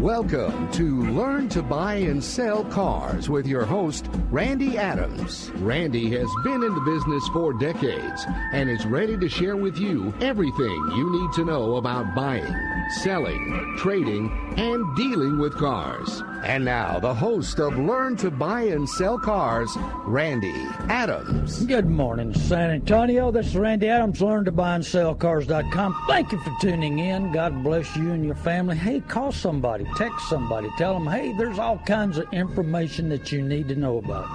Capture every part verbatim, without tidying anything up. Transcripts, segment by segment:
Welcome to Learn to Buy and Sell Cars with your host, Randy Adams. Randy has been in the business for decades and is ready to share with you everything you need to know about buying, selling, trading, and dealing with cars. And now, the host of Learn to Buy and Sell Cars, Randy Adams. Good morning, San Antonio. This is Randy Adams, learn to buy and sell cars dot com. Thank you for tuning in. God bless you and your family. Hey, call somebody. Text somebody. Tell them, hey, there's all kinds of information that you need to know about.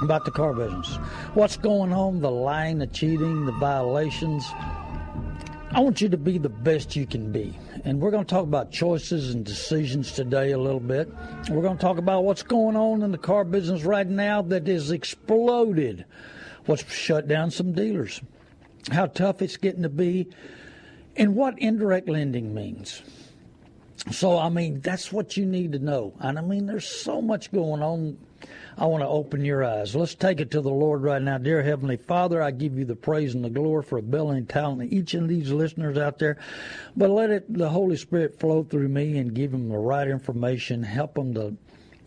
About the car business. What's going on, the lying, the cheating, the violations. I want you to be the best you can be. And we're going to talk about choices and decisions today a little bit. We're going to talk about what's going on in the car business right now that has exploded. What's shut down some dealers. How tough it's getting to be. And what indirect lending means. So, I mean, that's what you need to know. And, I mean, there's so much going on. I want to open your eyes. Let's take it to the Lord right now. Dear Heavenly Father, I give you the praise and the glory for ability and talent in each of these listeners out there. But let it the Holy Spirit flow through me and give them the right information. Help them to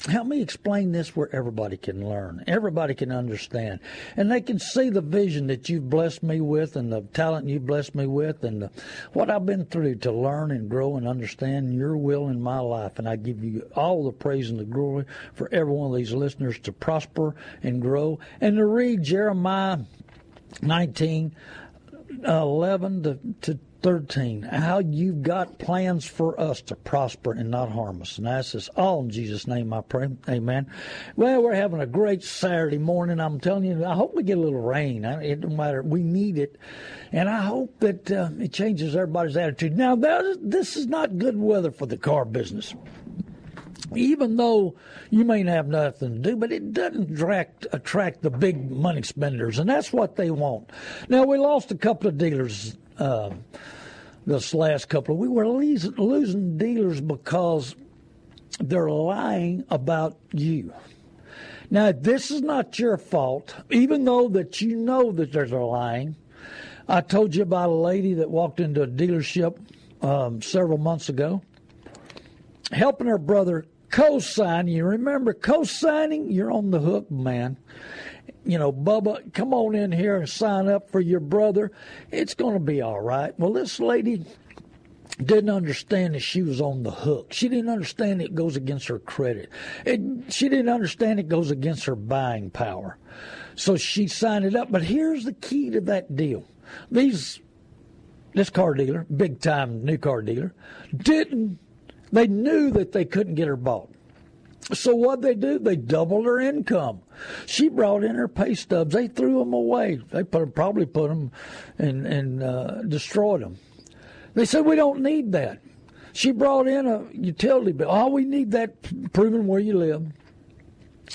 help me explain this where everybody can learn. Everybody can understand. And they can see the vision that you've blessed me with and the talent you've blessed me with and the, what I've been through to learn and grow and understand your will in my life. And I give you all the praise and the glory for every one of these listeners to prosper and grow. And to read Jeremiah nineteen, eleven to thirteen, how you've got plans for us to prosper and not harm us. And I ask this all in Jesus' name, I pray. Amen. Well, we're having a great Saturday morning. I'm telling you, I hope we get a little rain. It don't matter. We need it. And I hope that uh, it changes everybody's attitude. Now, this is not good weather for the car business. Even though you may have nothing to do, but it doesn't attract, attract the big money spenders, and that's what they want. Now, we lost a couple of dealers uh, this last couple of weeks. We were losing dealers because they're lying about you. Now, this is not your fault, even though that you know that they're lying. I told you about a lady that walked into a dealership um, several months ago, helping her brother co-sign. You remember co-signing? You're on the hook, man. You know, Bubba, come on in here and sign up for your brother. It's going to be all right. Well, this lady didn't understand that she was on the hook. She didn't understand it goes against her credit. It, she didn't understand it goes against her buying power. So she signed it up. But here's the key to that deal. These, this car dealer, big-time new car dealer, didn't. They knew that they couldn't get her bought. So what they do? They doubled her income. She brought in her pay stubs. They threw them away. They put them, probably put them and, and uh, destroyed them. They said, we don't need that. She brought in a utility bill. Oh, we need that proving where you live.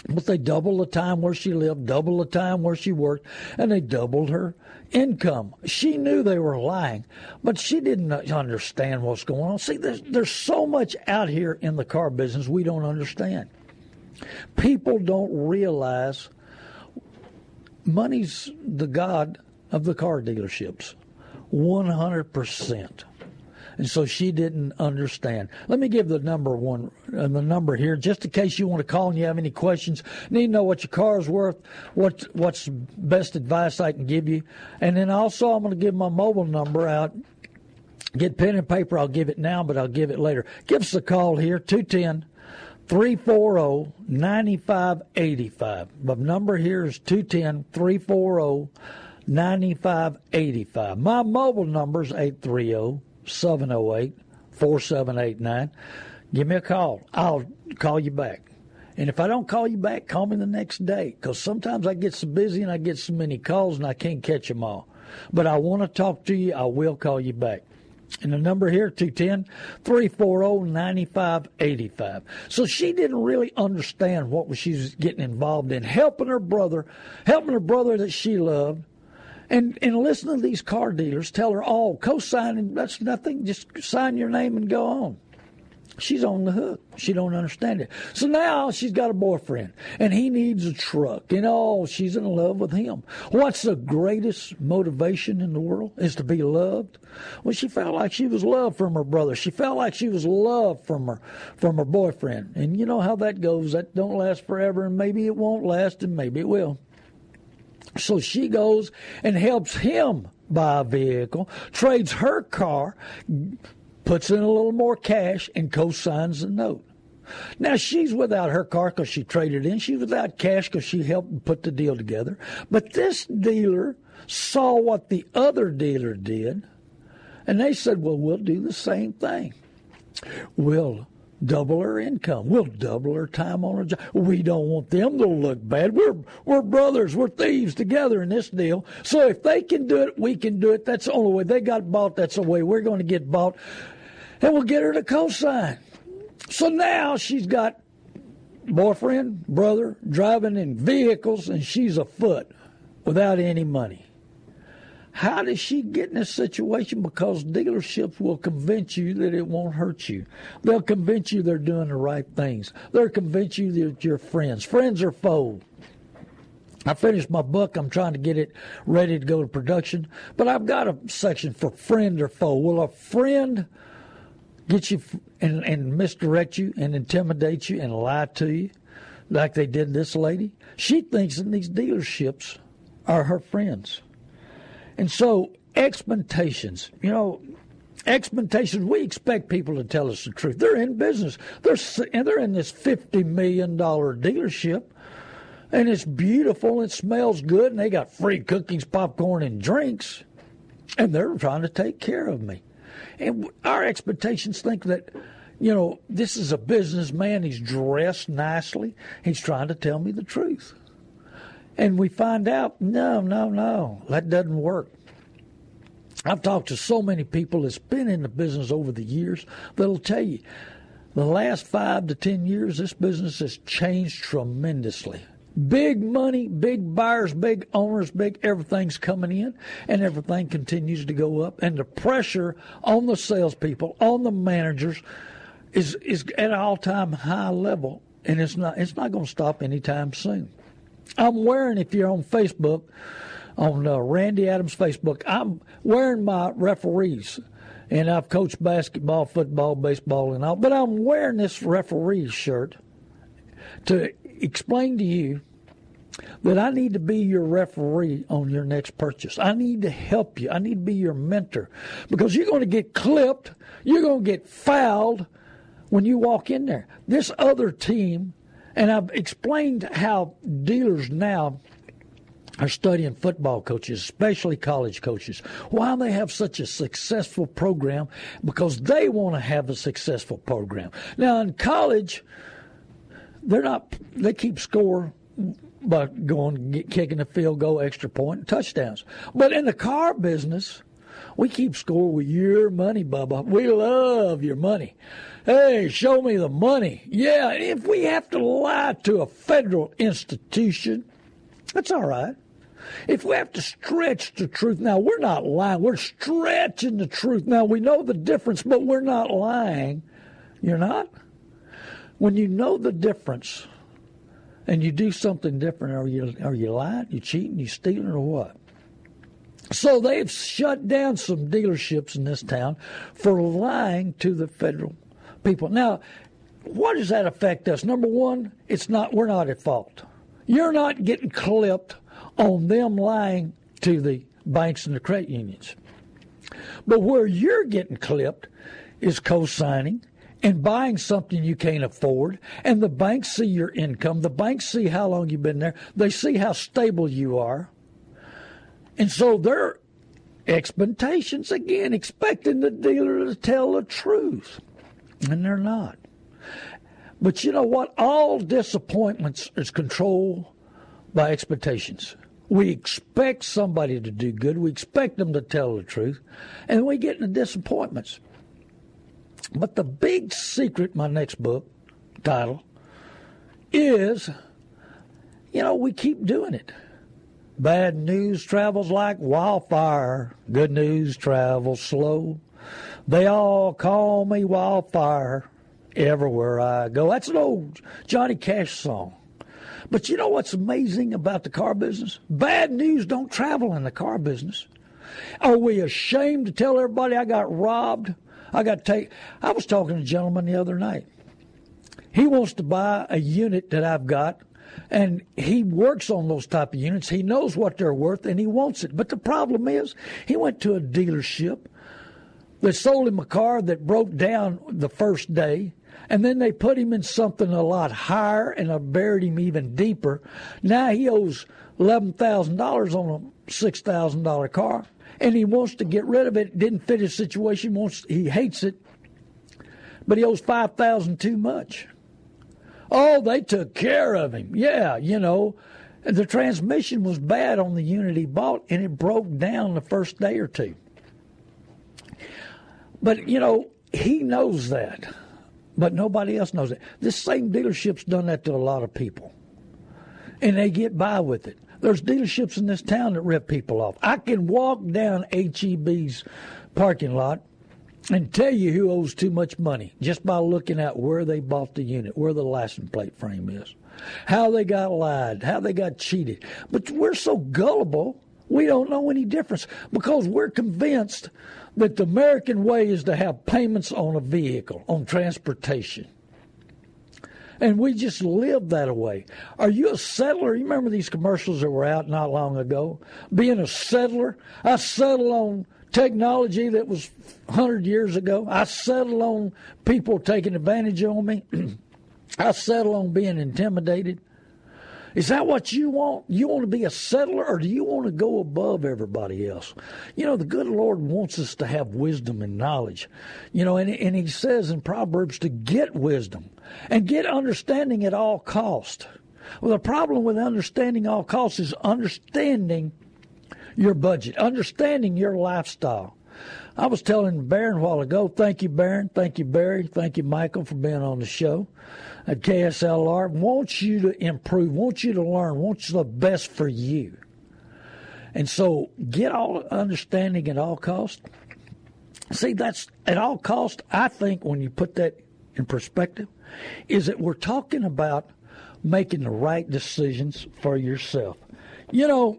But they doubled the time where she lived, doubled the time where she worked, and they doubled her income. She knew they were lying, but she didn't understand what's going on. See, there's, there's so much out here in the car business we don't understand. People don't realize money's the God of the car dealerships, one hundred percent. And so she didn't understand. Let me give the number one, uh, the number here, just in case you want to call and you have any questions. Need to know what your car's worth, what what's best advice I can give you, and then also I'm going to give my mobile number out. Get pen and paper. I'll give it now, but I'll give it later. Give us a call here, two one zero, three four zero, nine five eight five. My number here is two one zero, three four zero, nine five eight five. My mobile number is eight three zero, seven zero eight, four seven eight nine. Give me a call. I'll call you back. And if I don't call you back, call me the next day, because sometimes I get so busy and I get so many calls and I can't catch them all. But I want to talk to you. I will call you back. And the number here, two ten, three forty, ninety-five eighty-five. So she didn't really understand what she was getting involved in, helping her brother, helping her brother that she loved. And and listening to these car dealers tell her, oh, co-signing, that's nothing. Just sign your name and go on. She's on the hook. She don't understand it. So now she's got a boyfriend, and he needs a truck. And, oh, she's in love with him. What's the greatest motivation in the world is to be loved? Well, she felt like she was loved from her brother. She felt like she was loved from her from her boyfriend. And you know how that goes. That don't last forever, and maybe it won't last, and maybe it will. So she goes and helps him buy a vehicle, trades her car, puts in a little more cash, and co-signs the note. Now, she's without her car because she traded in. She's without cash because she helped put the deal together. But this dealer saw what the other dealer did, and they said, well, we'll do the same thing. We'll double her income. We'll double her time on her job. We don't want them to look bad. We're we're brothers. We're thieves together in this deal. So if they can do it, we can do it. That's the only way. They got bought. That's the way we're going to get bought. And we'll get her to co-sign. So now she's got boyfriend, brother, driving in vehicles, and she's afoot without any money. How does she get in this situation? Because dealerships will convince you that it won't hurt you. They'll convince you they're doing the right things. They'll convince you that you're friends. Friends are foes. I finished my book. I'm trying to get it ready to go to production. But I've got a section for friend or foe. Will a friend get you and, and misdirect you and intimidate you and lie to you like they did this lady? She thinks that these dealerships are her friends. And so expectations, you know, expectations, we expect people to tell us the truth. They're in business. They're they're in this fifty million dollars dealership, and it's beautiful. It smells good, and they got free cookies, popcorn, and drinks, and they're trying to take care of me. And our expectations think that, you know, this is a businessman. He's dressed nicely. He's trying to tell me the truth. And we find out, no, no, no, that doesn't work. I've talked to so many people that's been in the business over the years that'll tell you, the last five to ten years, this business has changed tremendously. Big money, big buyers, big owners, big everything's coming in, and everything continues to go up. And the pressure on the salespeople, on the managers, is is at an all-time high level, and it's not it's not going to stop anytime soon. I'm wearing, if you're on Facebook, on uh, Randy Adams' Facebook, I'm wearing my referees. And I've coached basketball, football, baseball, and all. But I'm wearing this referee shirt to explain to you that I need to be your referee on your next purchase. I need to help you. I need to be your mentor. Because you're going to get clipped. You're going to get fouled when you walk in there. This other team. And I've explained how dealers now are studying football coaches, especially college coaches, why they have such a successful program, because they want to have a successful program. Now, in college, they're not, they keep score by going, kicking a field goal, extra point, and touchdowns. But in the car business, we keep score with your money, Bubba. We love your money. Hey, show me the money. Yeah, if we have to lie to a federal institution, that's all right. If we have to stretch the truth, now we're not lying. We're stretching the truth. Now we know the difference, but we're not lying. You're not? When you know the difference and you do something different, are you, are you lying, you cheating, you stealing, or what? So they've shut down some dealerships in this town for lying to the federal people. Now, what does that affect us? Number one, it's not we're not at fault. You're not getting clipped on them lying to the banks and the credit unions. But where you're getting clipped is co-signing and buying something you can't afford, and the banks see your income. The banks see how long you've been there. They see how stable you are. And so their expectations, again, expecting the dealer to tell the truth. And they're not. But you know what? All disappointments is controlled by expectations. We expect somebody to do good. We expect them to tell the truth. And we get into disappointments. But the big secret, my next book title, is, you know, we keep doing it. Bad news travels like wildfire. Good news travels slow. They all call me wildfire everywhere I go. That's an old Johnny Cash song. But you know what's amazing about the car business? Bad news don't travel in the car business. Are we ashamed to tell everybody I got robbed? I got take. I was talking to a gentleman the other night. He wants to buy a unit that I've got, and he works on those type of units. He knows what they're worth, and he wants it. But the problem is, he went to a dealership that sold him a car that broke down the first day, and then they put him in something a lot higher, and I buried him even deeper. Now he owes eleven thousand dollars on a six thousand dollars car, and he wants to get rid of it. It didn't fit his situation. Wants, he hates it, but he owes five thousand dollars too much. Oh, they took care of him. Yeah, you know, the transmission was bad on the unit he bought, and it broke down the first day or two. But, you know, he knows that, but nobody else knows it. This same dealership's done that to a lot of people, and they get by with it. There's dealerships in this town that rip people off. I can walk down H E B's parking lot and tell you who owes too much money just by looking at where they bought the unit, where the license plate frame is, how they got lied, how they got cheated. But we're so gullible, we don't know any difference, because we're convinced that the American way is to have payments on a vehicle, on transportation. And we just live that way. Are you a settler? You remember these commercials that were out not long ago? Being a settler? I settle on technology that was one hundred years ago. I settle on people taking advantage of me. I settle on being intimidated. Is that what you want? You want to be a settler, or do you want to go above everybody else? You know, the good Lord wants us to have wisdom and knowledge. You know, and, and he says in Proverbs to get wisdom and get understanding at all cost. Well, the problem with understanding all costs is understanding your budget, understanding your lifestyle. I was telling Barron a while ago, thank you, Barron, thank you, Barry, thank you, Michael, for being on the show at K S L R. Wants you to improve, wants you to learn, wants the best for you. And so get all understanding at all cost. See, that's at all cost, I think, when you put that in perspective, is that we're talking about making the right decisions for yourself. You know,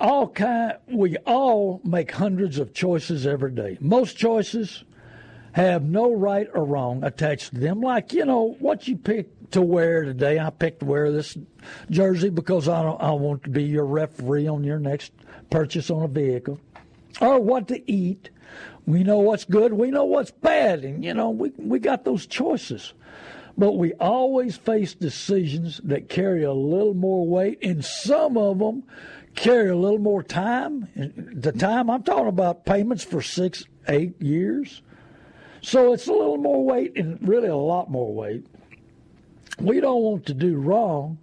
All kind, we all make hundreds of choices every day. Most choices have no right or wrong attached to them. Like, you know, what you pick to wear today. I picked to wear this jersey because I, don't, I want to be your referee on your next purchase on a vehicle. Or what to eat. We know what's good. We know what's bad. And, you know, we we got those choices. But we always face decisions that carry a little more weight, and some of them carry a little more time. The time I'm talking about payments for six, eight years. So it's a little more weight, and really a lot more weight. We don't want to do wrong,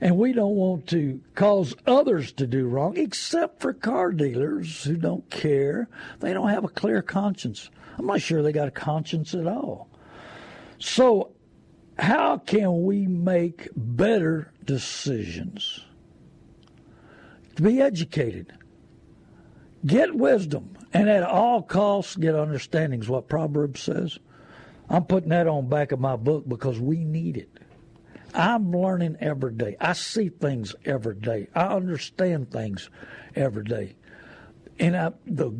and we don't want to cause others to do wrong, except for car dealers who don't care. They don't have a clear conscience. I'm not sure they got a conscience at all. So how can we make better decisions? Be educated. Get wisdom. And at all costs, get understanding is what Proverbs says. I'm putting that on back of my book because we need it. I'm learning every day. I see things every day. I understand things every day. And I, the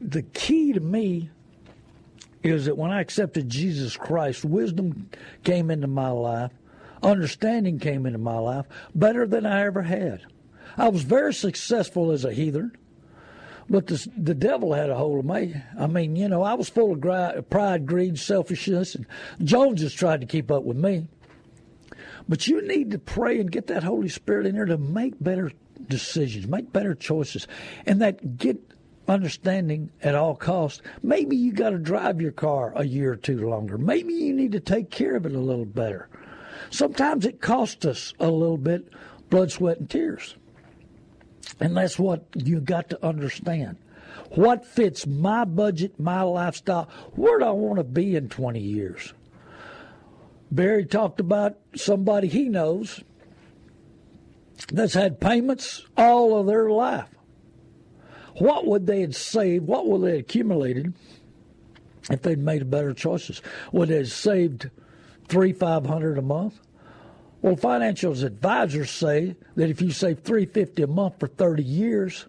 the key to me is that when I accepted Jesus Christ, wisdom came into my life. Understanding came into my life better than I ever had. I was very successful as a heathen, but the, the devil had a hold of me. I mean, you know, I was full of gri- pride, greed, selfishness, and Jones just tried to keep up with me. But you need to pray and get that Holy Spirit in there to make better decisions, make better choices, and that get understanding at all costs. Maybe you got to drive your car a year or two longer. Maybe you need to take care of it a little better. Sometimes it costs us a little bit blood, sweat, and tears. And that's what you got to understand. What fits my budget, my lifestyle? Where do I want to be in twenty years? Barry talked about somebody he knows that's had payments all of their life. What would they have saved? What would they have accumulated if they'd made better choices? Would they have saved three, five hundred a month? Well, financial advisors say that if you save three fifty a month for thirty years,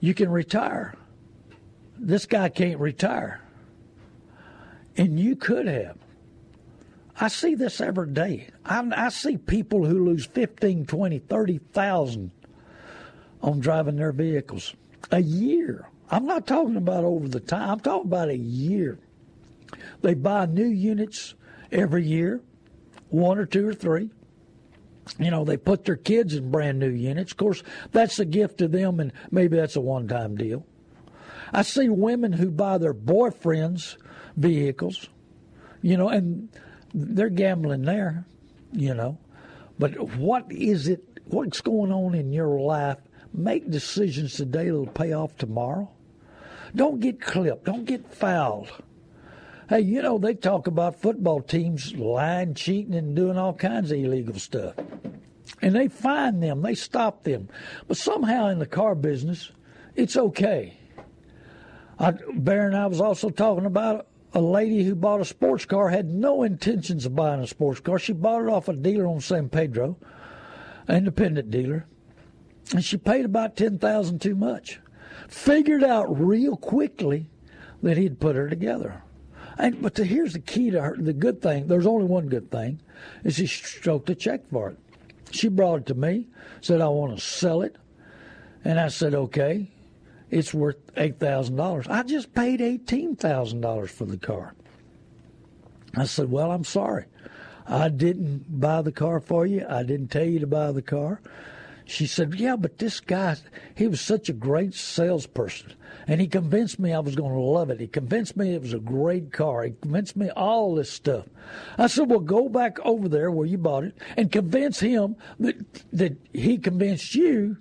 you can retire. This guy can't retire, and you could have. I see this every day. I, I see people who lose fifteen, twenty, thirty thousand on driving their vehicles a year. I'm not talking about over the time. I'm talking about a year. They buy new units every year, one or two or three. You know, they put their kids in brand new units. Of course, that's a gift to them, and maybe that's a one-time deal. I see women who buy their boyfriends' vehicles, you know, and they're gambling there, you know. But what is it, what's going on in your life? Make decisions today that'll pay off tomorrow. Don't get clipped. Don't get fouled. Hey, you know, they talk about football teams lying, cheating, and doing all kinds of illegal stuff. And they fine them. They stop them. But somehow in the car business, it's okay. I, Bear and I was also talking about a lady who bought a sports car, had no intentions of buying a sports car. She bought it off a dealer on San Pedro, an independent dealer. And she paid about ten thousand dollars too much. Figured out real quickly that he'd put her together. And, but the, here's the key to her, the good thing. There's only one good thing, is she stroked a check for it. She brought it to me, said, I want to sell it. And I said, okay, it's worth eight thousand dollars. I just paid eighteen thousand dollars for the car. I said, well, I'm sorry. I didn't buy the car for you. I didn't tell you to buy the car. She said, yeah, but this guy, he was such a great salesperson. And he convinced me I was going to love it. He convinced me it was a great car. He convinced me all this stuff. I said, well, go back over there where you bought it and convince him that that he convinced you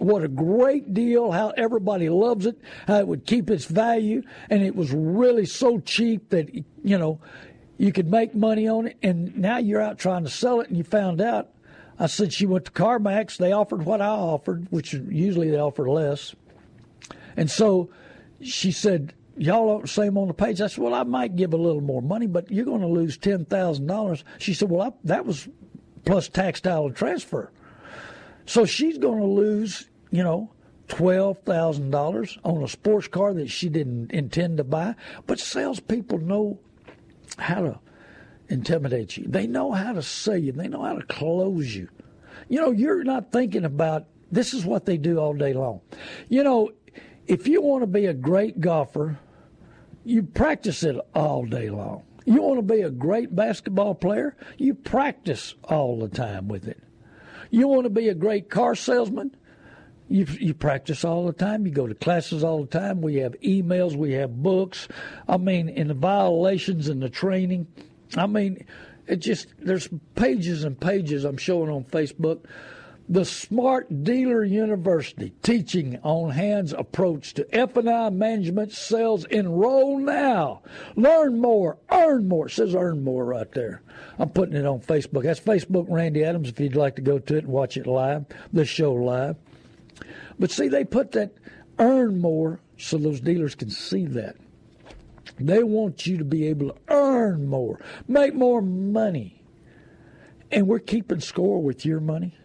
what a great deal, how everybody loves it, how it would keep its value. And it was really so cheap that, you know, you could make money on it. And now you're out trying to sell it and you found out. I said, she went to CarMax. They offered what I offered, which usually they offer less. And so she said, y'all are the same on the page. I said, well, I might give a little more money, but you're going to lose ten thousand dollars. She said, well, I, that was plus tax, title, and transfer. So she's going to lose, you know, twelve thousand dollars on a sports car that she didn't intend to buy. But salespeople know how to intimidate you. They know how to sell you. They know how to close you. You know, you're not thinking about, this is what they do all day long. You know, if you want to be a great golfer, you practice it all day long. You want to be a great basketball player, you practice all the time with it. You want to be a great car salesman, you you practice all the time. You go to classes all the time. We have emails. We have books. I mean, in the violations and the training, I mean, it just, there's pages and pages I'm showing on Facebook. The Smart Dealer University, teaching on hands approach to F and I management sales. Enroll now. Learn more. Earn more. It says earn more right there. I'm putting it on Facebook. That's Facebook Randy Adams if you'd like to go to it and watch it live, the show live. But see, they put that earn more so those dealers can see that. They want you to be able to earn more, make more money. And we're keeping score with your money.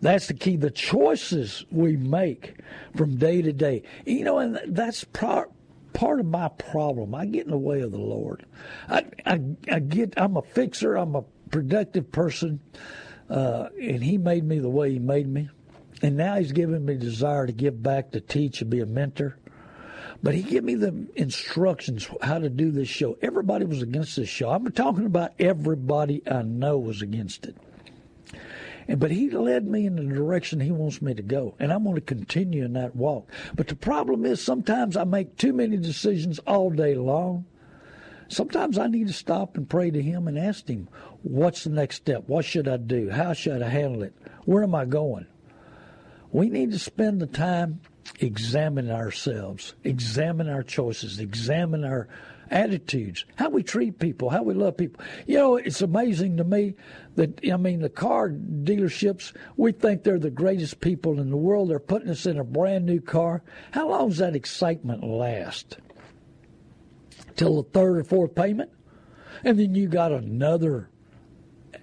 That's the key, the choices we make from day to day. You know, and that's part part of my problem. I get in the way of the Lord. I, I, I get, I'm a fixer. I'm a productive person. Uh, and he made me the way he made me. And now he's given me desire to give back, to teach, and be a mentor. But he gave me the instructions how to do this show. Everybody was against this show. I'm talking about everybody I know was against it. And but he led me in the direction he wants me to go. And I'm going to continue in that walk. But the problem is sometimes I make too many decisions all day long. Sometimes I need to stop and pray to him and ask him, what's the next step? What should I do? How should I handle it? Where am I going? We need to spend the time examining ourselves, examine our choices, examine our attitudes, how we treat people, how we love people. You know, it's amazing to me that, I mean, the car dealerships, we think they're the greatest people in the world. They're putting us in a brand new car. How long does that excitement last? Till the third or fourth payment? And then you got another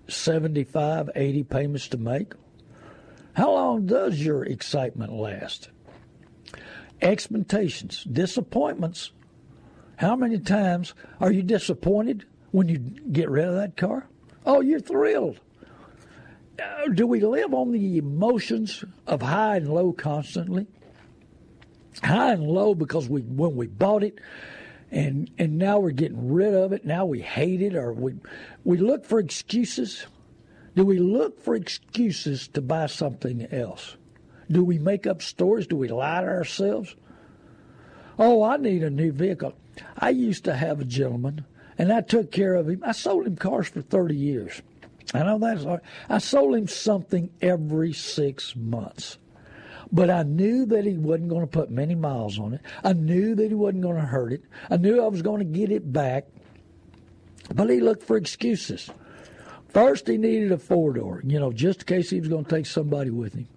seventy-five, eighty payments to make. How long does your excitement last? Expectations, disappointments. How many times are you disappointed when you get rid of that car? Oh, you're thrilled. Uh, do we live on the emotions of high and low constantly? High and low because we when we bought it, and and now we're getting rid of it. Now we hate it, or we we look for excuses. Do we look for excuses to buy something else? Do we make up stories? Do we lie to ourselves? Oh, I need a new vehicle. I used to have a gentleman, and I took care of him. I sold him cars for thirty years. I know that's hard. I sold him something every six months. But I knew that he wasn't going to put many miles on it. I knew that he wasn't going to hurt it. I knew I was going to get it back. But he looked for excuses. First, he needed a four-door, you know, just in case he was going to take somebody with him.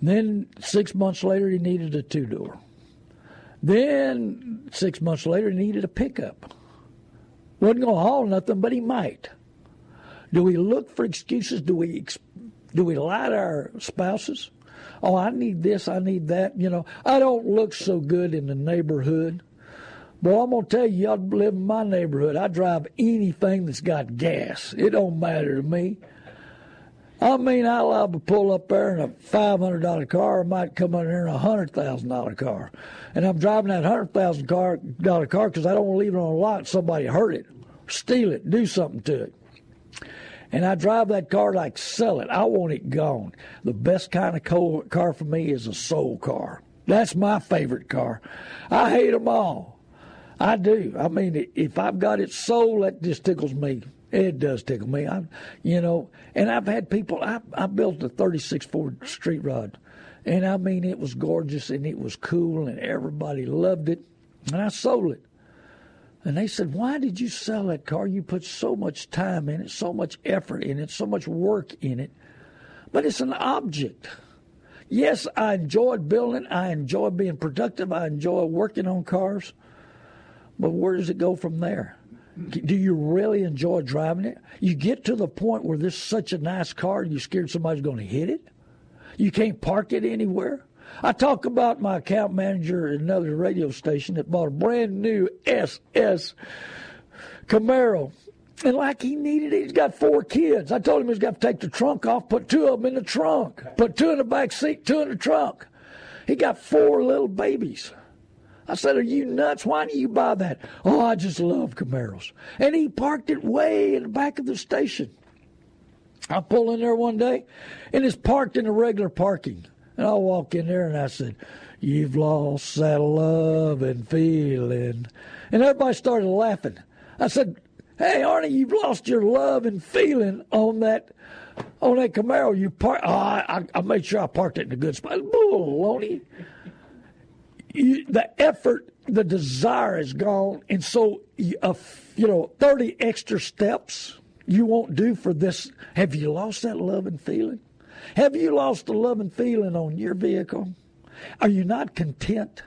Then six months later, he needed a two-door. Then six months later, he needed a pickup. Wasn't going to haul nothing, but he might. Do we look for excuses? Do we do we lie to our spouses? Oh, I need this, I need that. You know, I don't look so good in the neighborhood. Boy, I'm going to tell you, I live in my neighborhood. I drive anything that's got gas. It don't matter to me. I mean, I'll have to pull up there in a five hundred dollar car. I might come up there in a one hundred thousand dollar car. And I'm driving that one hundred thousand dollar car because I don't want to leave it on a lot. Somebody hurt it, steal it, do something to it. And I drive that car like sell it. I want it gone. The best kind of car for me is a soul car. That's my favorite car. I hate them all. I do. I mean, if I've got it sold, that just tickles me. It does tickle me. I, you know, and I've had people, I, I built a thirty-six Ford street rod, and I mean, it was gorgeous, and it was cool, and everybody loved it, and I sold it. And they said, why did you sell that car? You put so much time in it, so much effort in it, so much work in it, but it's an object. Yes, I enjoyed building. I enjoy being productive. I enjoy working on cars. But where does it go from there? Do you really enjoy driving it? You get to the point where this is such a nice car and you're scared somebody's going to hit it? You can't park it anywhere? I talk about my account manager at another radio station that bought a brand new S S Camaro. And like he needed it, he's got four kids. I told him he's got to take the trunk off, put two of them in the trunk, put two in the back seat, two in the trunk. He got four little babies. I said, are you nuts? Why do you buy that? Oh, I just love Camaros. And he parked it way in the back of the station. I pull in there one day, and it's parked in the regular parking. And I walk in there, and I said, you've lost that love and feeling. And everybody started laughing. I said, hey, Arnie, you've lost your love and feeling on that on that Camaro. You par- oh, I, I made sure I parked it in a good spot. Baloney. You, the effort, the desire is gone, and so uh, you know, thirty extra steps you won't do for this. Have you lost that love and feeling? Have you lost the love and feeling on your vehicle? Are you not content?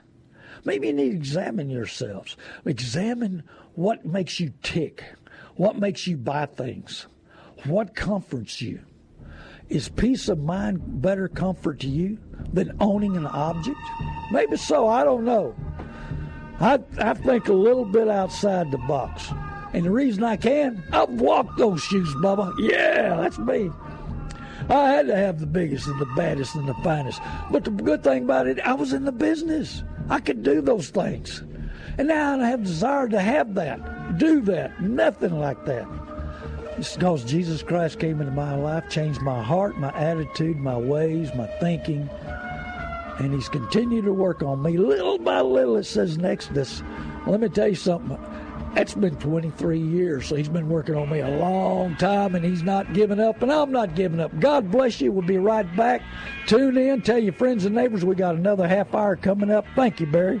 Maybe you need to examine yourselves. Examine what makes you tick, what makes you buy things, what comforts you. Is peace of mind better comfort to you than owning an object? Maybe so, I don't know. I I think a little bit outside the box. And the reason I can, I've walked those shoes, Bubba. Yeah, that's me. I had to have the biggest and the baddest and the finest. But the good thing about it, I was in the business. I could do those things. And now I have desire to have that, do that, nothing like that. It's because Jesus Christ came into my life, changed my heart, my attitude, my ways, my thinking. And he's continued to work on me little by little. It says in Exodus, let me tell you something. That's been twenty-three years, so he's been working on me a long time, and he's not giving up, and I'm not giving up. God bless you. We'll be right back. Tune in. Tell your friends and neighbors we got another half hour coming up. Thank you, Barry.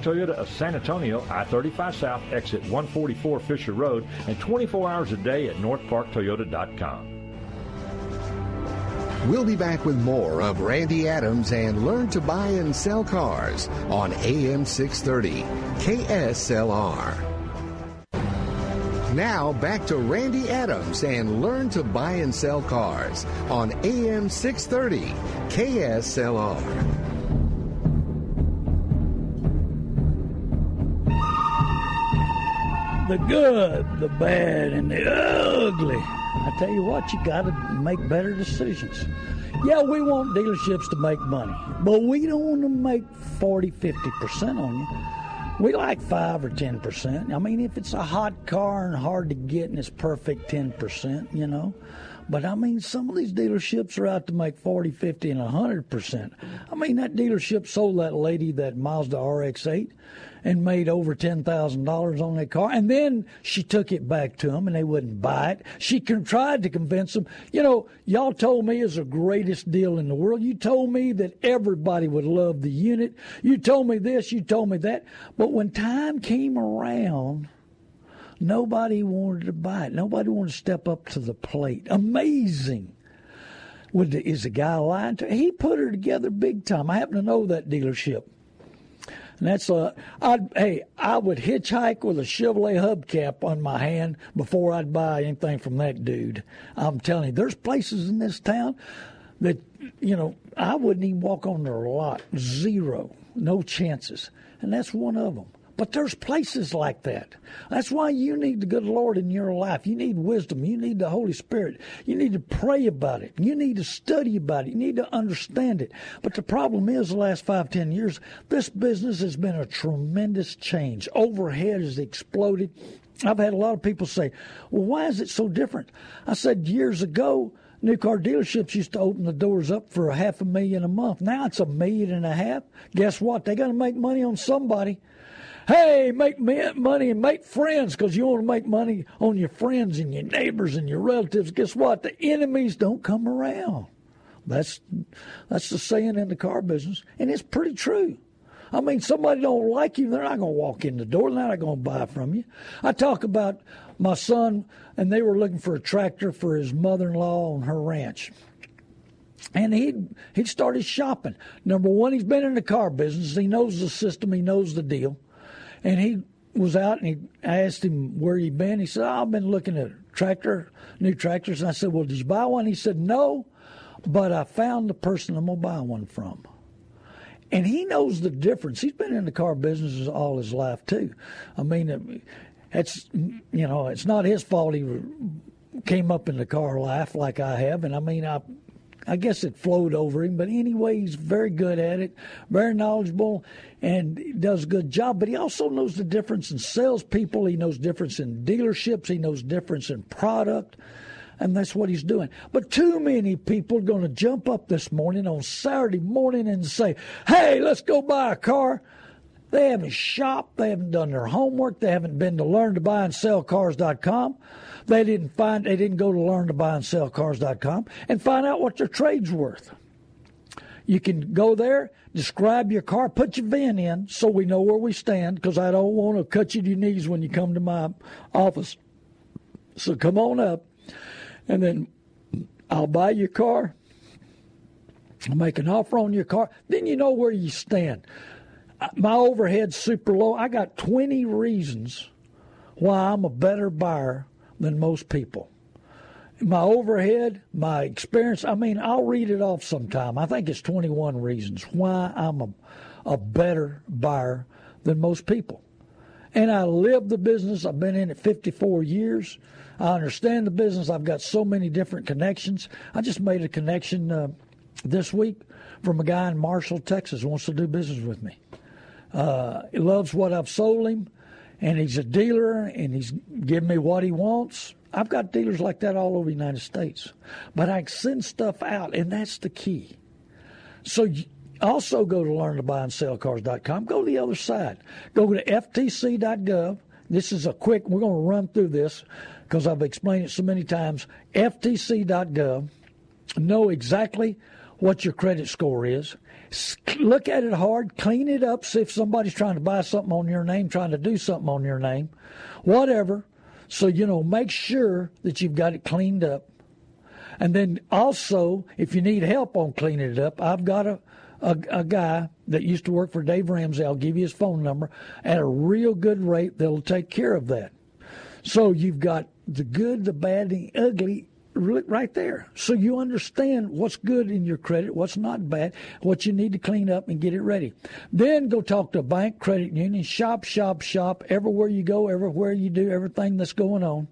Toyota of San Antonio, I thirty-five South, exit one forty-four Fisher Road, and twenty-four hours a day at north park toyota dot com. We'll be back with more of Randy Adams and Learn to Buy and Sell Cars on A M six thirty, K S L R. Now back to Randy Adams and Learn to Buy and Sell Cars on A M six thirty, K S L R. The good, the bad, and the ugly. I tell you what, you got to make better decisions. Yeah, we want dealerships to make money, but we don't want to make forty, fifty percent on you. We like five or ten percent. I mean, if it's a hot car and hard to get and it's perfect, ten percent, you know. But, I mean, some of these dealerships are out to make forty, fifty, and one hundred percent. I mean, that dealership sold that lady that Mazda R X eight and made over ten thousand dollars on that car. And then she took it back to them, and they wouldn't buy it. She con- tried to convince them. You know, y'all told me it's the greatest deal in the world. You told me that everybody would love the unit. You told me this. You told me that. But when time came around, nobody wanted to buy it. Nobody wanted to step up to the plate. Amazing. Would the, is the guy lying to her? He put her together big time. I happen to know that dealership. And that's a, I'd, hey, I would hitchhike with a Chevrolet hubcap on my hand before I'd buy anything from that dude. I'm telling you, there's places in this town that, you know, I wouldn't even walk on their lot. Zero. No chances. And that's one of them. But there's places like that. That's why you need the good Lord in your life. You need wisdom. You need the Holy Spirit. You need to pray about it. You need to study about it. You need to understand it. But the problem is the last five, ten years, this business has been a tremendous change. Overhead has exploded. I've had a lot of people say, well, why is it so different? I said years ago, new car dealerships used to open the doors up for a half a million a month. Now it's a million and a half. Guess what? They got to make money on somebody. Hey, make money and make friends, because you want to make money on your friends and your neighbors and your relatives. Guess what? The enemies don't come around. That's that's the saying in the car business, and it's pretty true. I mean, somebody don't like you, they're not going to walk in the door. They're not going to buy from you. I talk about my son, and they were looking for a tractor for his mother-in-law on her ranch. And he'd, he'd started shopping. Number one, he's been in the car business. He knows the system. He knows the deal. And he was out, and he, I asked him where he'd been. He said, oh, I've been looking at tractor, new tractors. And I said, well, did you buy one? He said, no, but I found the person I'm going to buy one from. And he knows the difference. He's been in the car business all his life, too. I mean, it's, you know, it's not his fault he came up in the car life like I have. And, I mean, I... I guess it flowed over him, but anyway, he's very good at it, very knowledgeable, and does a good job. But he also knows the difference in salespeople. He knows difference in dealerships. He knows difference in product, and that's what he's doing. But too many people are going to jump up this morning on Saturday morning and say, hey, let's go buy a car. They haven't shopped. They haven't done their homework. They haven't been to learn to buy and sell cars dot com. They didn't find. They didn't go to learn to buy and sell cars dot com and find out what their trade's worth. You can go there, describe your car, put your V I N in so we know where we stand, because I don't want to cut you to your knees when you come to my office. So come on up, and then I'll buy your car. I'll make an offer on your car. Then you know where you stand. My overhead's super low. I got twenty reasons why I'm a better buyer than most people. My overhead, my experience, I mean, I'll read it off sometime. I think it's twenty-one reasons why I'm a, a better buyer than most people. And I live the business. I've been in it fifty-four years. I understand the business. I've got so many different connections. I just made a connection uh, this week from a guy in Marshall, Texas, who wants to do business with me. Uh, he loves what I've sold him, and he's a dealer, and he's giving me what he wants. I've got dealers like that all over the United States. But I send stuff out, and that's the key. So you also go to learn to buy and sell cars dot com. Go to the other side. Go to F T C dot gov. This is a quick, we're going to run through this because I've explained it so many times. F T C dot gov. Know exactly what your credit score is. Look at it hard. Clean it up. See if somebody's trying to buy something on your name, trying to do something on your name, whatever. So, you know, make sure that you've got it cleaned up. And then also, if you need help on cleaning it up, I've got a, a, a guy that used to work for Dave Ramsey. I'll give you his phone number at a real good rate that'll take care of that. So you've got the good, the bad, the ugly right there. So you understand what's good in your credit, what's not bad, what you need to clean up and get it ready. Then go talk to a bank, credit union, shop, shop, shop, everywhere you go, everywhere you do, everything that's going on.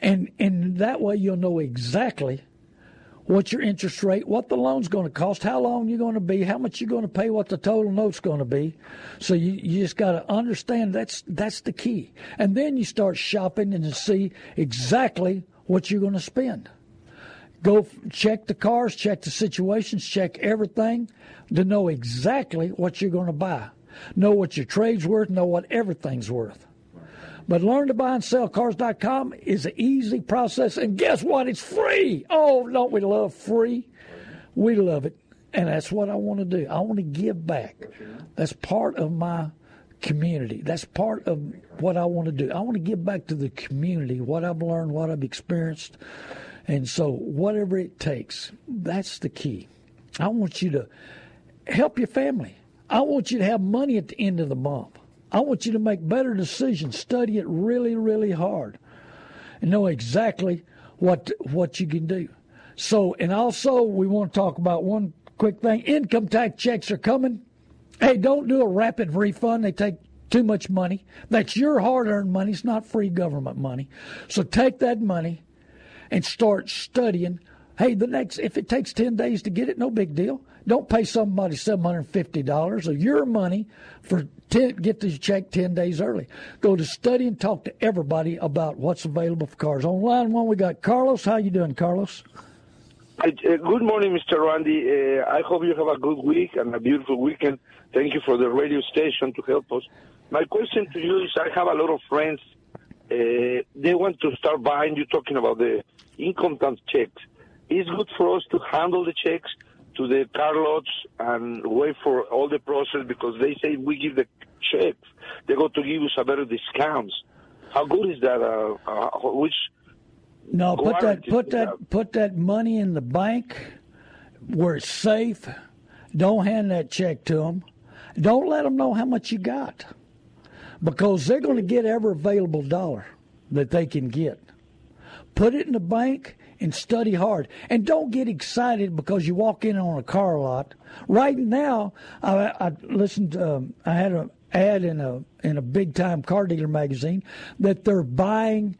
And and that way you'll know exactly what your interest rate, what the loan's going to cost, how long you're going to be, how much you're going to pay, what the total note's going to be. So you, you just got to understand that's that's the key. And then you start shopping and see exactly what you're going to spend. Go check the cars, check the situations, check everything to know exactly what you're going to buy. Know what your trade's worth, know what everything's worth. But learn to buy and sell cars dot com is an easy process, and guess what? It's free. Oh, don't we love free? We love it, and that's what I want to do. I want to give back. That's part of my community. That's part of what I want to do. I want to give back to the community what I've learned, what I've experienced. And so whatever it takes, that's the key. I want you to help your family. I want you to have money at the end of the month. I want you to make better decisions. Study it really, really hard and know exactly what what you can do. So, and also we want to talk about one quick thing. Income tax checks are coming. Hey, don't do a rapid refund. They take too much money. That's your hard-earned money. It's not free government money. So take that money and start studying. Hey, the next, if it takes ten days to get it, no big deal. Don't pay somebody seven hundred fifty dollars of your money for ten, get the check ten days early. Go to study and talk to everybody about what's available for cars. On line one, we got Carlos. How you doing, Carlos? Good morning, Mister Randy. Uh, I hope you have a good week and a beautiful weekend. Thank you for the radio station to help us. My question to you is I have a lot of friends. Uh, they want to start buying. You're talking about the income tax checks. It's good for us to handle the checks to the car lots and wait for all the process because they say we give the checks. They go to give us a better discounts. How good is that? Uh, uh, which... No, put that put that put that money in the bank where it's safe. Don't hand that check to them. Don't let them know how much you got, because they're going to get every available dollar that they can get. Put it in the bank and study hard, and don't get excited because you walk in on a car lot. Right now, I, I listened. Um, I had an ad in a in a big time car dealer magazine that they're buying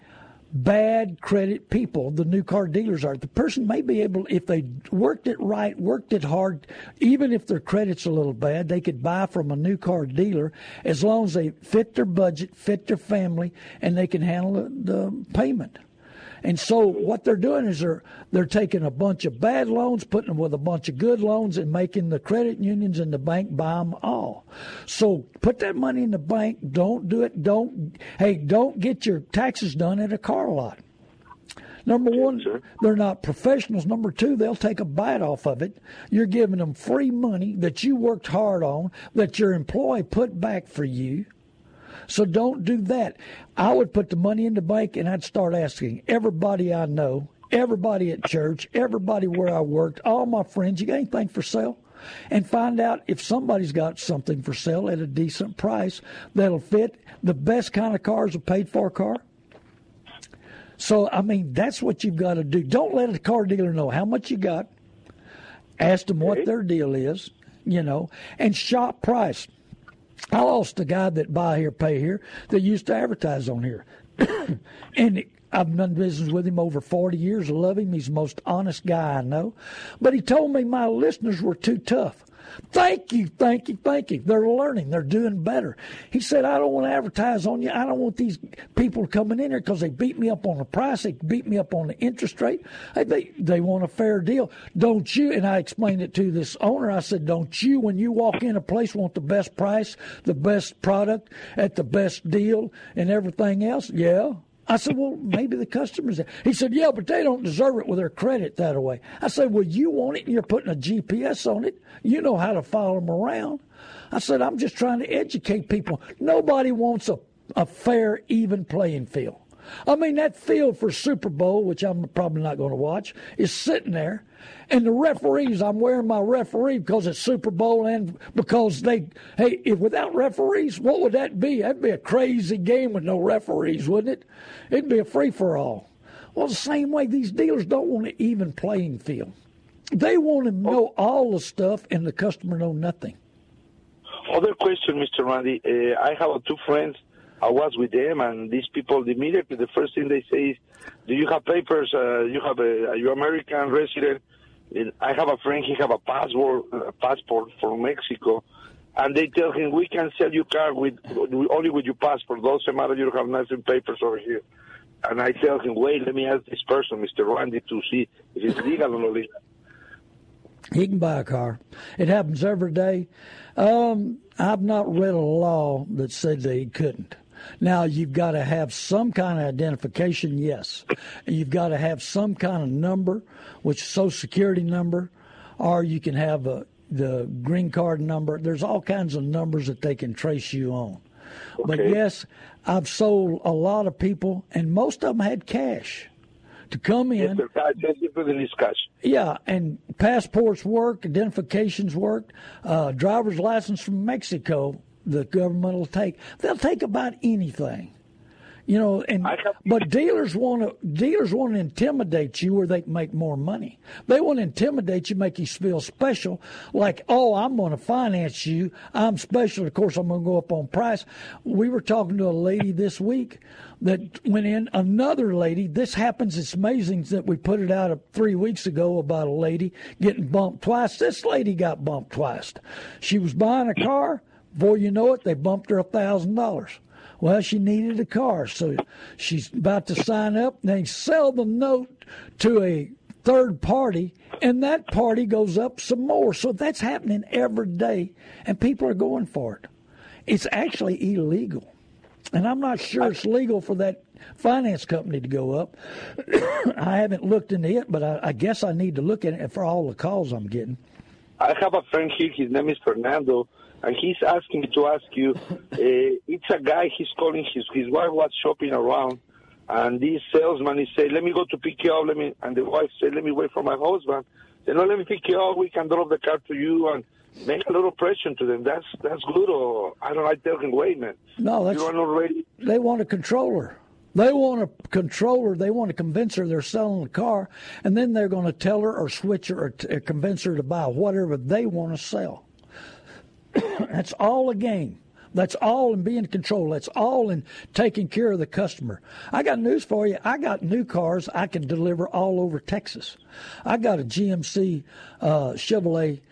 bad credit people, the new car dealers are. The person may be able, if they worked it right, worked it hard, even if their credit's a little bad, they could buy from a new car dealer as long as they fit their budget, fit their family, and they can handle the, the payment. And so what they're doing is they're, they're taking a bunch of bad loans, putting them with a bunch of good loans, and making the credit unions and the bank buy them all. So put that money in the bank. Don't do it. Don't, hey, don't get your taxes done at a car lot. Number one, they're not professionals. Number two, they'll take a bite off of it. You're giving them free money that you worked hard on, that your employee put back for you. So don't do that. I would put the money in the bank, and I'd start asking everybody I know, everybody at church, everybody where I worked, all my friends, you got anything for sale? And find out if somebody's got something for sale at a decent price that'll fit. The best kind of car is a paid-for car. So, I mean, that's what you've got to do. Don't let a car dealer know how much you got. Ask them what their deal is, you know, and shop price. I lost a guy that buy here, pay here, that used to advertise on here. And I've done business with him over forty years. I love him. He's the most honest guy I know. But he told me my listeners were too tough. Thank you, thank you, thank you. They're learning. They're doing better. He said, I don't want to advertise on you. I don't want these people coming in here because they beat me up on the price. They beat me up on the interest rate. They, they want a fair deal. Don't you, and I explained it to this owner, I said, don't you, when you walk in a place, want the best price, the best product, at the best deal, and everything else? Yeah. I said, well, maybe the customers. He said, yeah, but they don't deserve it with their credit that way. I said, well, you want it, and you're putting a G P S on it. You know how to follow them around. I said, I'm just trying to educate people. Nobody wants a, a fair, even playing field. I mean, that field for Super Bowl, which I'm probably not going to watch, is sitting there. And the referees, I'm wearing my referee because it's Super Bowl and because they, hey, if without referees, what would that be? That'd be a crazy game with no referees, wouldn't it? It'd be a free-for-all. Well, the same way these dealers don't want an even playing field. They want to know all the stuff and the customer know nothing. Other question, Mister Randy. Uh, I have two friends. I was with them, and these people immediately, the first thing they say is, do you have papers? Uh, you have a, you're American resident. And I have a friend, he have a passport, a passport from Mexico. And they tell him, we can sell you car with only with your passport. Doesn't matter, you have nothing papers over here. And I tell him, wait, let me ask this person, Mister Randy, to see if it's legal or not legal. He can buy a car. It happens every day. Um, I've not read a law that said that he couldn't. Now, you've got to have some kind of identification, yes. You've got to have some kind of number, which is Social Security number, or you can have a, the green card number. There's all kinds of numbers that they can trace you on. Okay. But, yes, I've sold a lot of people, and most of them had cash to come in. Yeah, and passports worked, identifications worked, uh, driver's license from Mexico the government will take. They'll take about anything, you know. And but dealers want to dealers want to intimidate you where they can make more money. They want to intimidate you, make you feel special. Like, oh, I'm going to finance you. I'm special. Of course, I'm going to go up on price. We were talking to a lady this week that went in. Another lady. This happens. It's amazing that we put it out three weeks ago about a lady getting bumped twice. This lady got bumped twice. She was buying a car. Before you know it, they bumped her one thousand dollars. Well, she needed a car, so she's about to sign up. They sell the note to a third party, and that party goes up some more. So that's happening every day, and people are going for it. It's actually illegal, and I'm not sure it's legal for that finance company to go up. I haven't looked into it, but I, I guess I need to look at it for all the calls I'm getting. I have a friend here. His name is Fernando. And he's asking me to ask you, uh, it's a guy, he's calling, his his wife was shopping around, and this salesman, he said, let me go to pick you up, let me, and the wife said, let me wait for my husband. They said, no, let me pick you up, we can drop the car to you, and make a little pressure to them. That's that's good, or I don't know, I tell him, wait, man. No, that's, you are not ready. They want a controller. They want to control her. They want to convince her they're selling the car, and then they're going to tell her or switch her or, t- or convince her to buy whatever they want to sell. That's all a game. That's all in being controlled. That's all in taking care of the customer. I got news for you. I got new cars I can deliver all over Texas. I got a G M C, uh, Chevrolet,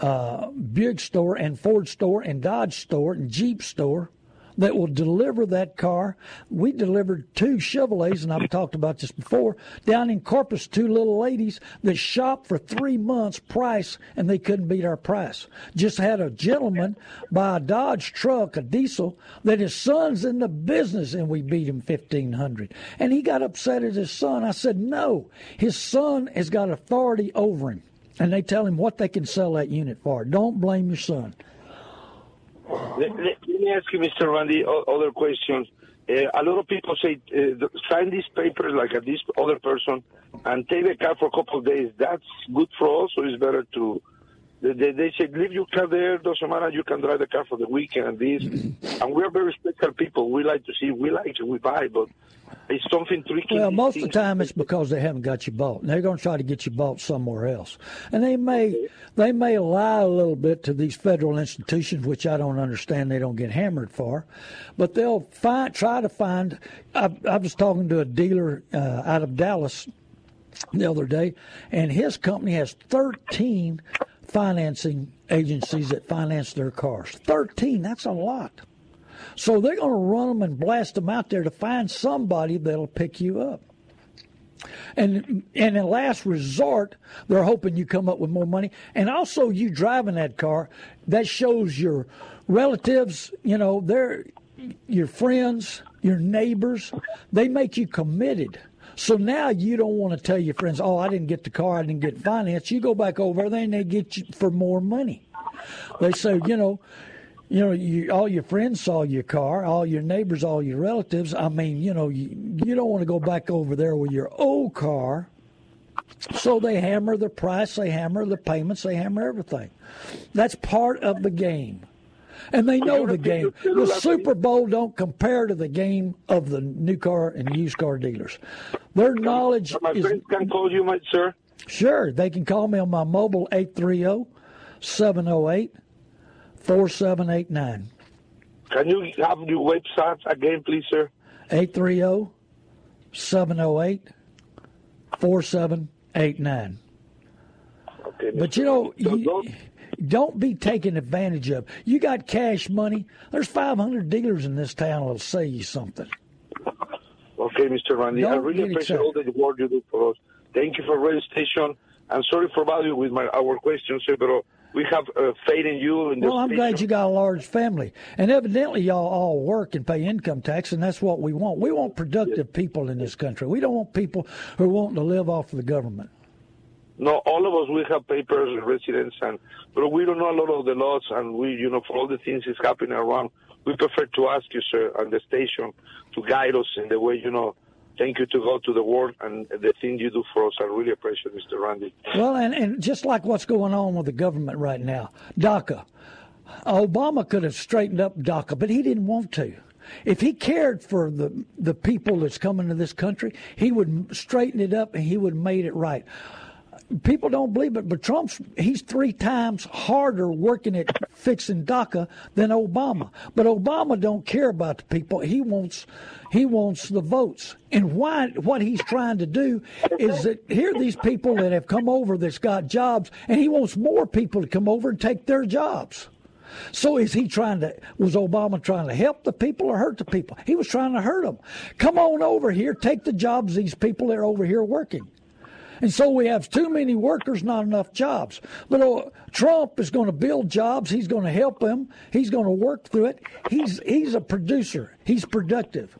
uh, Buick store and Ford store and Dodge store and Jeep store that will deliver that car. We delivered two Chevrolets, and I've talked about this before, down in Corpus, two little ladies that shopped for three months' price, and they couldn't beat our price. Just had a gentleman buy a Dodge truck, a diesel, that his son's in the business, and we beat him fifteen hundred dollars. And he got upset at his son. I said, no, his son has got authority over him, and they tell him what they can sell that unit for. Don't blame your son. Let, let, let me ask you, Mister Randy, o- other questions. Uh, a lot of people say, uh, sign these papers like a, this other person and take the car for a couple of days. That's good for us, or it's better to... They, they said, leave your car there, doesn't matter, you can drive the car for the weekend and this. And we're very special people. We like to see, we like it, we buy, but it's something tricky. Well, most of the time it's because they haven't got you bought, and they're going to try to get you bought somewhere else. And they may okay. they may lie a little bit to these federal institutions, which I don't understand they don't get hammered for, but they'll find, try to find. I, I was talking to a dealer uh, out of Dallas the other day, and his company has thirteen financing agencies that finance their cars. Thirteen, that's a lot. So they're going to run them and blast them out there to find somebody that'll pick you up. And and in last resort, they're hoping you come up with more money. And also, you driving that car, that shows your relatives, you know, they're your friends, your neighbors. They make you committed. So now you don't want to tell your friends, oh, I didn't get the car, I didn't get finance. You go back over there and they get you for more money. They say, you know, you know, you, all your friends saw your car, all your neighbors, all your relatives. I mean, you know, you, you don't want to go back over there with your old car. So they hammer the price, they hammer the payments, they hammer everything. That's part of the game. And they know the game. The Super Bowl don't compare to the game of the new car and used car dealers. Their knowledge my is... My friends can call you, my sir? Sure. They can call me on my mobile, eight three zero, seven zero eight, four seven eight nine. Can you have your website again, please, sir? eight three zero, seven zero eight, four seven eight nine. Okay, but, you know... You, Don't be taken advantage of. You got cash money. There's five hundred dealers in this town that'll sell you something. Okay, Mister Randy. Don't I really appreciate all the work you do for us. Thank you for radio station. I'm sorry for bothering you with my, our questions, sir, but we have uh, faith in you. In this well, I'm station. Glad you got a large family. And evidently, y'all all work and pay income tax, and that's what we want. We want productive yes. people in this country. We don't want people who are wanting to live off of the government. No, all of us, we have papers and residence, and, but we don't know a lot of the laws, and we, you know, for all the things that's happening around, we prefer to ask you, sir, on the station to guide us in the way, you know, thank you to go to the world, and the thing you do for us, I really appreciate, Mister Randy. Well, and, and just like what's going on with the government right now, DACA. Obama could have straightened up DACA, but he didn't want to. If he cared for the, the people that's coming to this country, he would straighten it up, and he would have made it right. People don't believe it, but Trump's, he's three times harder working at fixing DACA than Obama. But Obama don't care about the people. He wants he wants the votes. And why, what he's trying to do is that here are these people that have come over that's got jobs, and he wants more people to come over and take their jobs. So is he trying to, was Obama trying to help the people or hurt the people? He was trying to hurt them. Come on over here, take the jobs these people that are over here working. And so we have too many workers, not enough jobs. But oh, Trump is going to build jobs. He's going to help them. He's going to work through it. He's he's a producer. He's productive.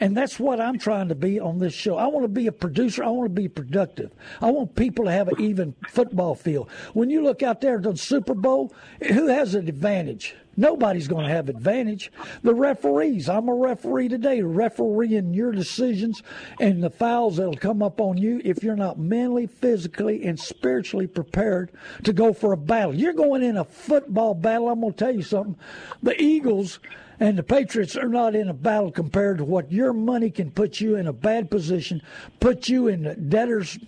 And that's what I'm trying to be on this show. I want to be a producer. I want to be productive. I want people to have an even football field. When you look out there at the Super Bowl, who has an advantage? Nobody's going to have advantage. The referees, I'm a referee today, refereeing your decisions and the fouls that'll come up on you if you're not mentally, physically, and spiritually prepared to go for a battle. You're going in a football battle. I'm going to tell you something. The Eagles and the Patriots are not in a battle compared to what your money can put you in a bad position, put you in the debtor's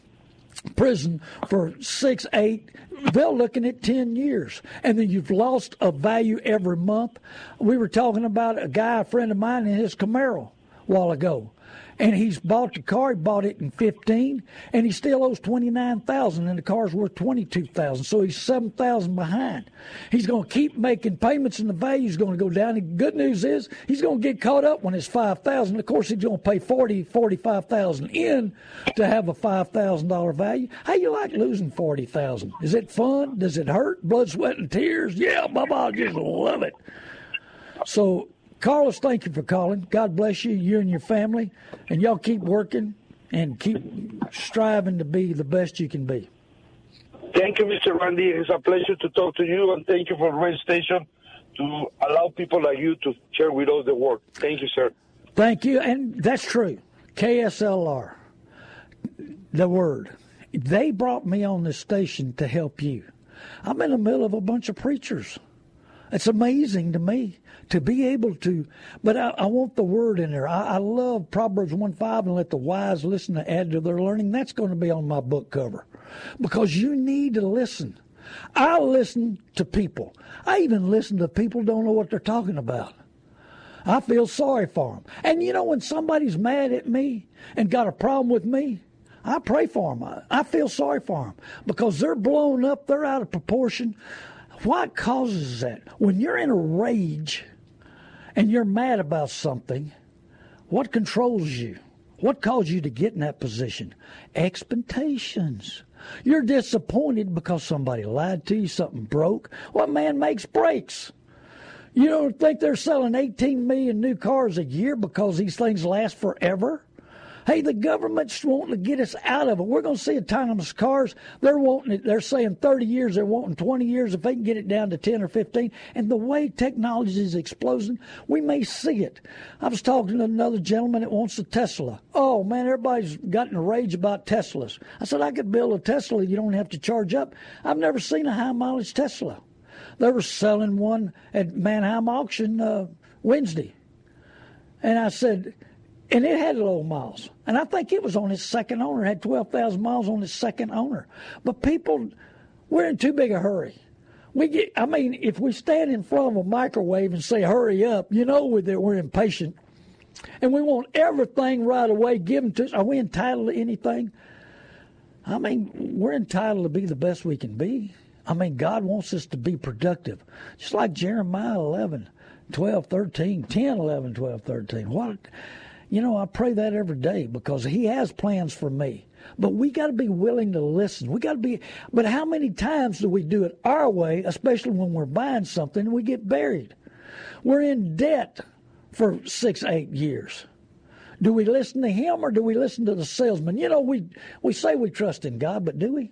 prison for six, eight, they're looking at ten years. And then you've lost a value every month. We were talking about a guy, a friend of mine, in his Camaro a while ago. And he's bought the car, he bought it in fifteen, and he still owes twenty-nine thousand dollars, and the car's worth twenty-two thousand dollars, so he's seven thousand dollars behind. He's going to keep making payments, and the value's going to go down. The good news is he's going to get caught up when it's five thousand dollars. Of course, he's going to pay forty thousand dollars, forty-five thousand dollars in to have a five thousand dollars value. How you like losing forty thousand dollars? Is it fun? Does it hurt? Blood, sweat, and tears? Yeah, Bubba, I just love it. So... Carlos, thank you for calling. God bless you, you and your family. And y'all keep working and keep striving to be the best you can be. Thank you, Mister Randy. It's a pleasure to talk to you, and thank you for the radio station. to allow people like you to share with us the work. Thank you, sir. Thank you. And that's true. K S L R, the word. They brought me on this station to help you. I'm in the middle of a bunch of preachers. It's amazing to me to be able to, but I, I want the word in there. I, I love Proverbs one five, and let the wise listen to add to their learning. That's going to be on my book cover because you need to listen. I listen to people. I even listen to people who don't know what they're talking about. I feel sorry for them. And you know, when somebody's mad at me and got a problem with me, I pray for them. I, I feel sorry for them because they're blown up. They're out of proportion. What causes that? When you're in a rage and you're mad about something, what controls you? What caused you to get in that position? Expectations. You're disappointed because somebody lied to you, something broke. What man makes breaks? You don't think they're selling eighteen million new cars a year because these things last forever? Hey, the government's wanting to get us out of it. We're going to see autonomous cars. They're wanting it. They're saying thirty years. They're wanting twenty years if they can get it down to ten or fifteen. And the way technology is exploding, we may see it. I was talking to another gentleman that wants a Tesla. Oh, man, everybody's gotten a rage about Teslas. I said, I could build a Tesla. You don't have to charge up. I've never seen a high-mileage Tesla. They were selling one at Manheim Auction uh, Wednesday. And I said... And it had low miles. And I think it was on its second owner. It had twelve thousand miles on its second owner. But people, we're in too big a hurry. We get, I mean, if we stand in front of a microwave and say, hurry up, you know that we're impatient. And we want everything right away given to us. Are we entitled to anything? I mean, we're entitled to be the best we can be. I mean, God wants us to be productive. Just like Jeremiah eleven, twelve, thirteen, ten, eleven, twelve, thirteen. What? You know, I pray that every day because he has plans for me. But we got to be willing to listen. We got to be. But how many times do we do it our way, especially when we're buying something and we get buried? We're in debt for six, eight years. Do we listen to him or do we listen to the salesman? You know, we, we say we trust in God, but do we?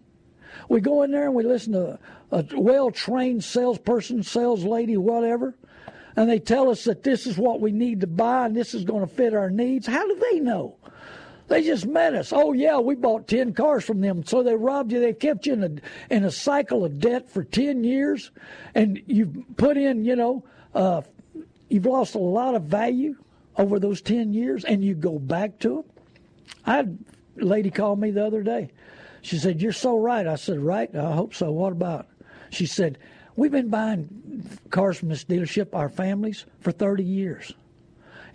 We go in there and we listen to a well-trained salesperson, sales lady, whatever. And they tell us that this is what we need to buy and this is going to fit our needs. How do they know? They just met us. Oh, yeah, we bought ten cars from them. So they robbed you. They kept you in a, in a cycle of debt for ten years. And you've put in, you know, uh, you've lost a lot of value over those ten years. And you go back to them. I had a lady called me the other day. She said, you're so right. I said, right? I hope so. What about? She said, we've been buying cars from this dealership, our families, for thirty years.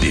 The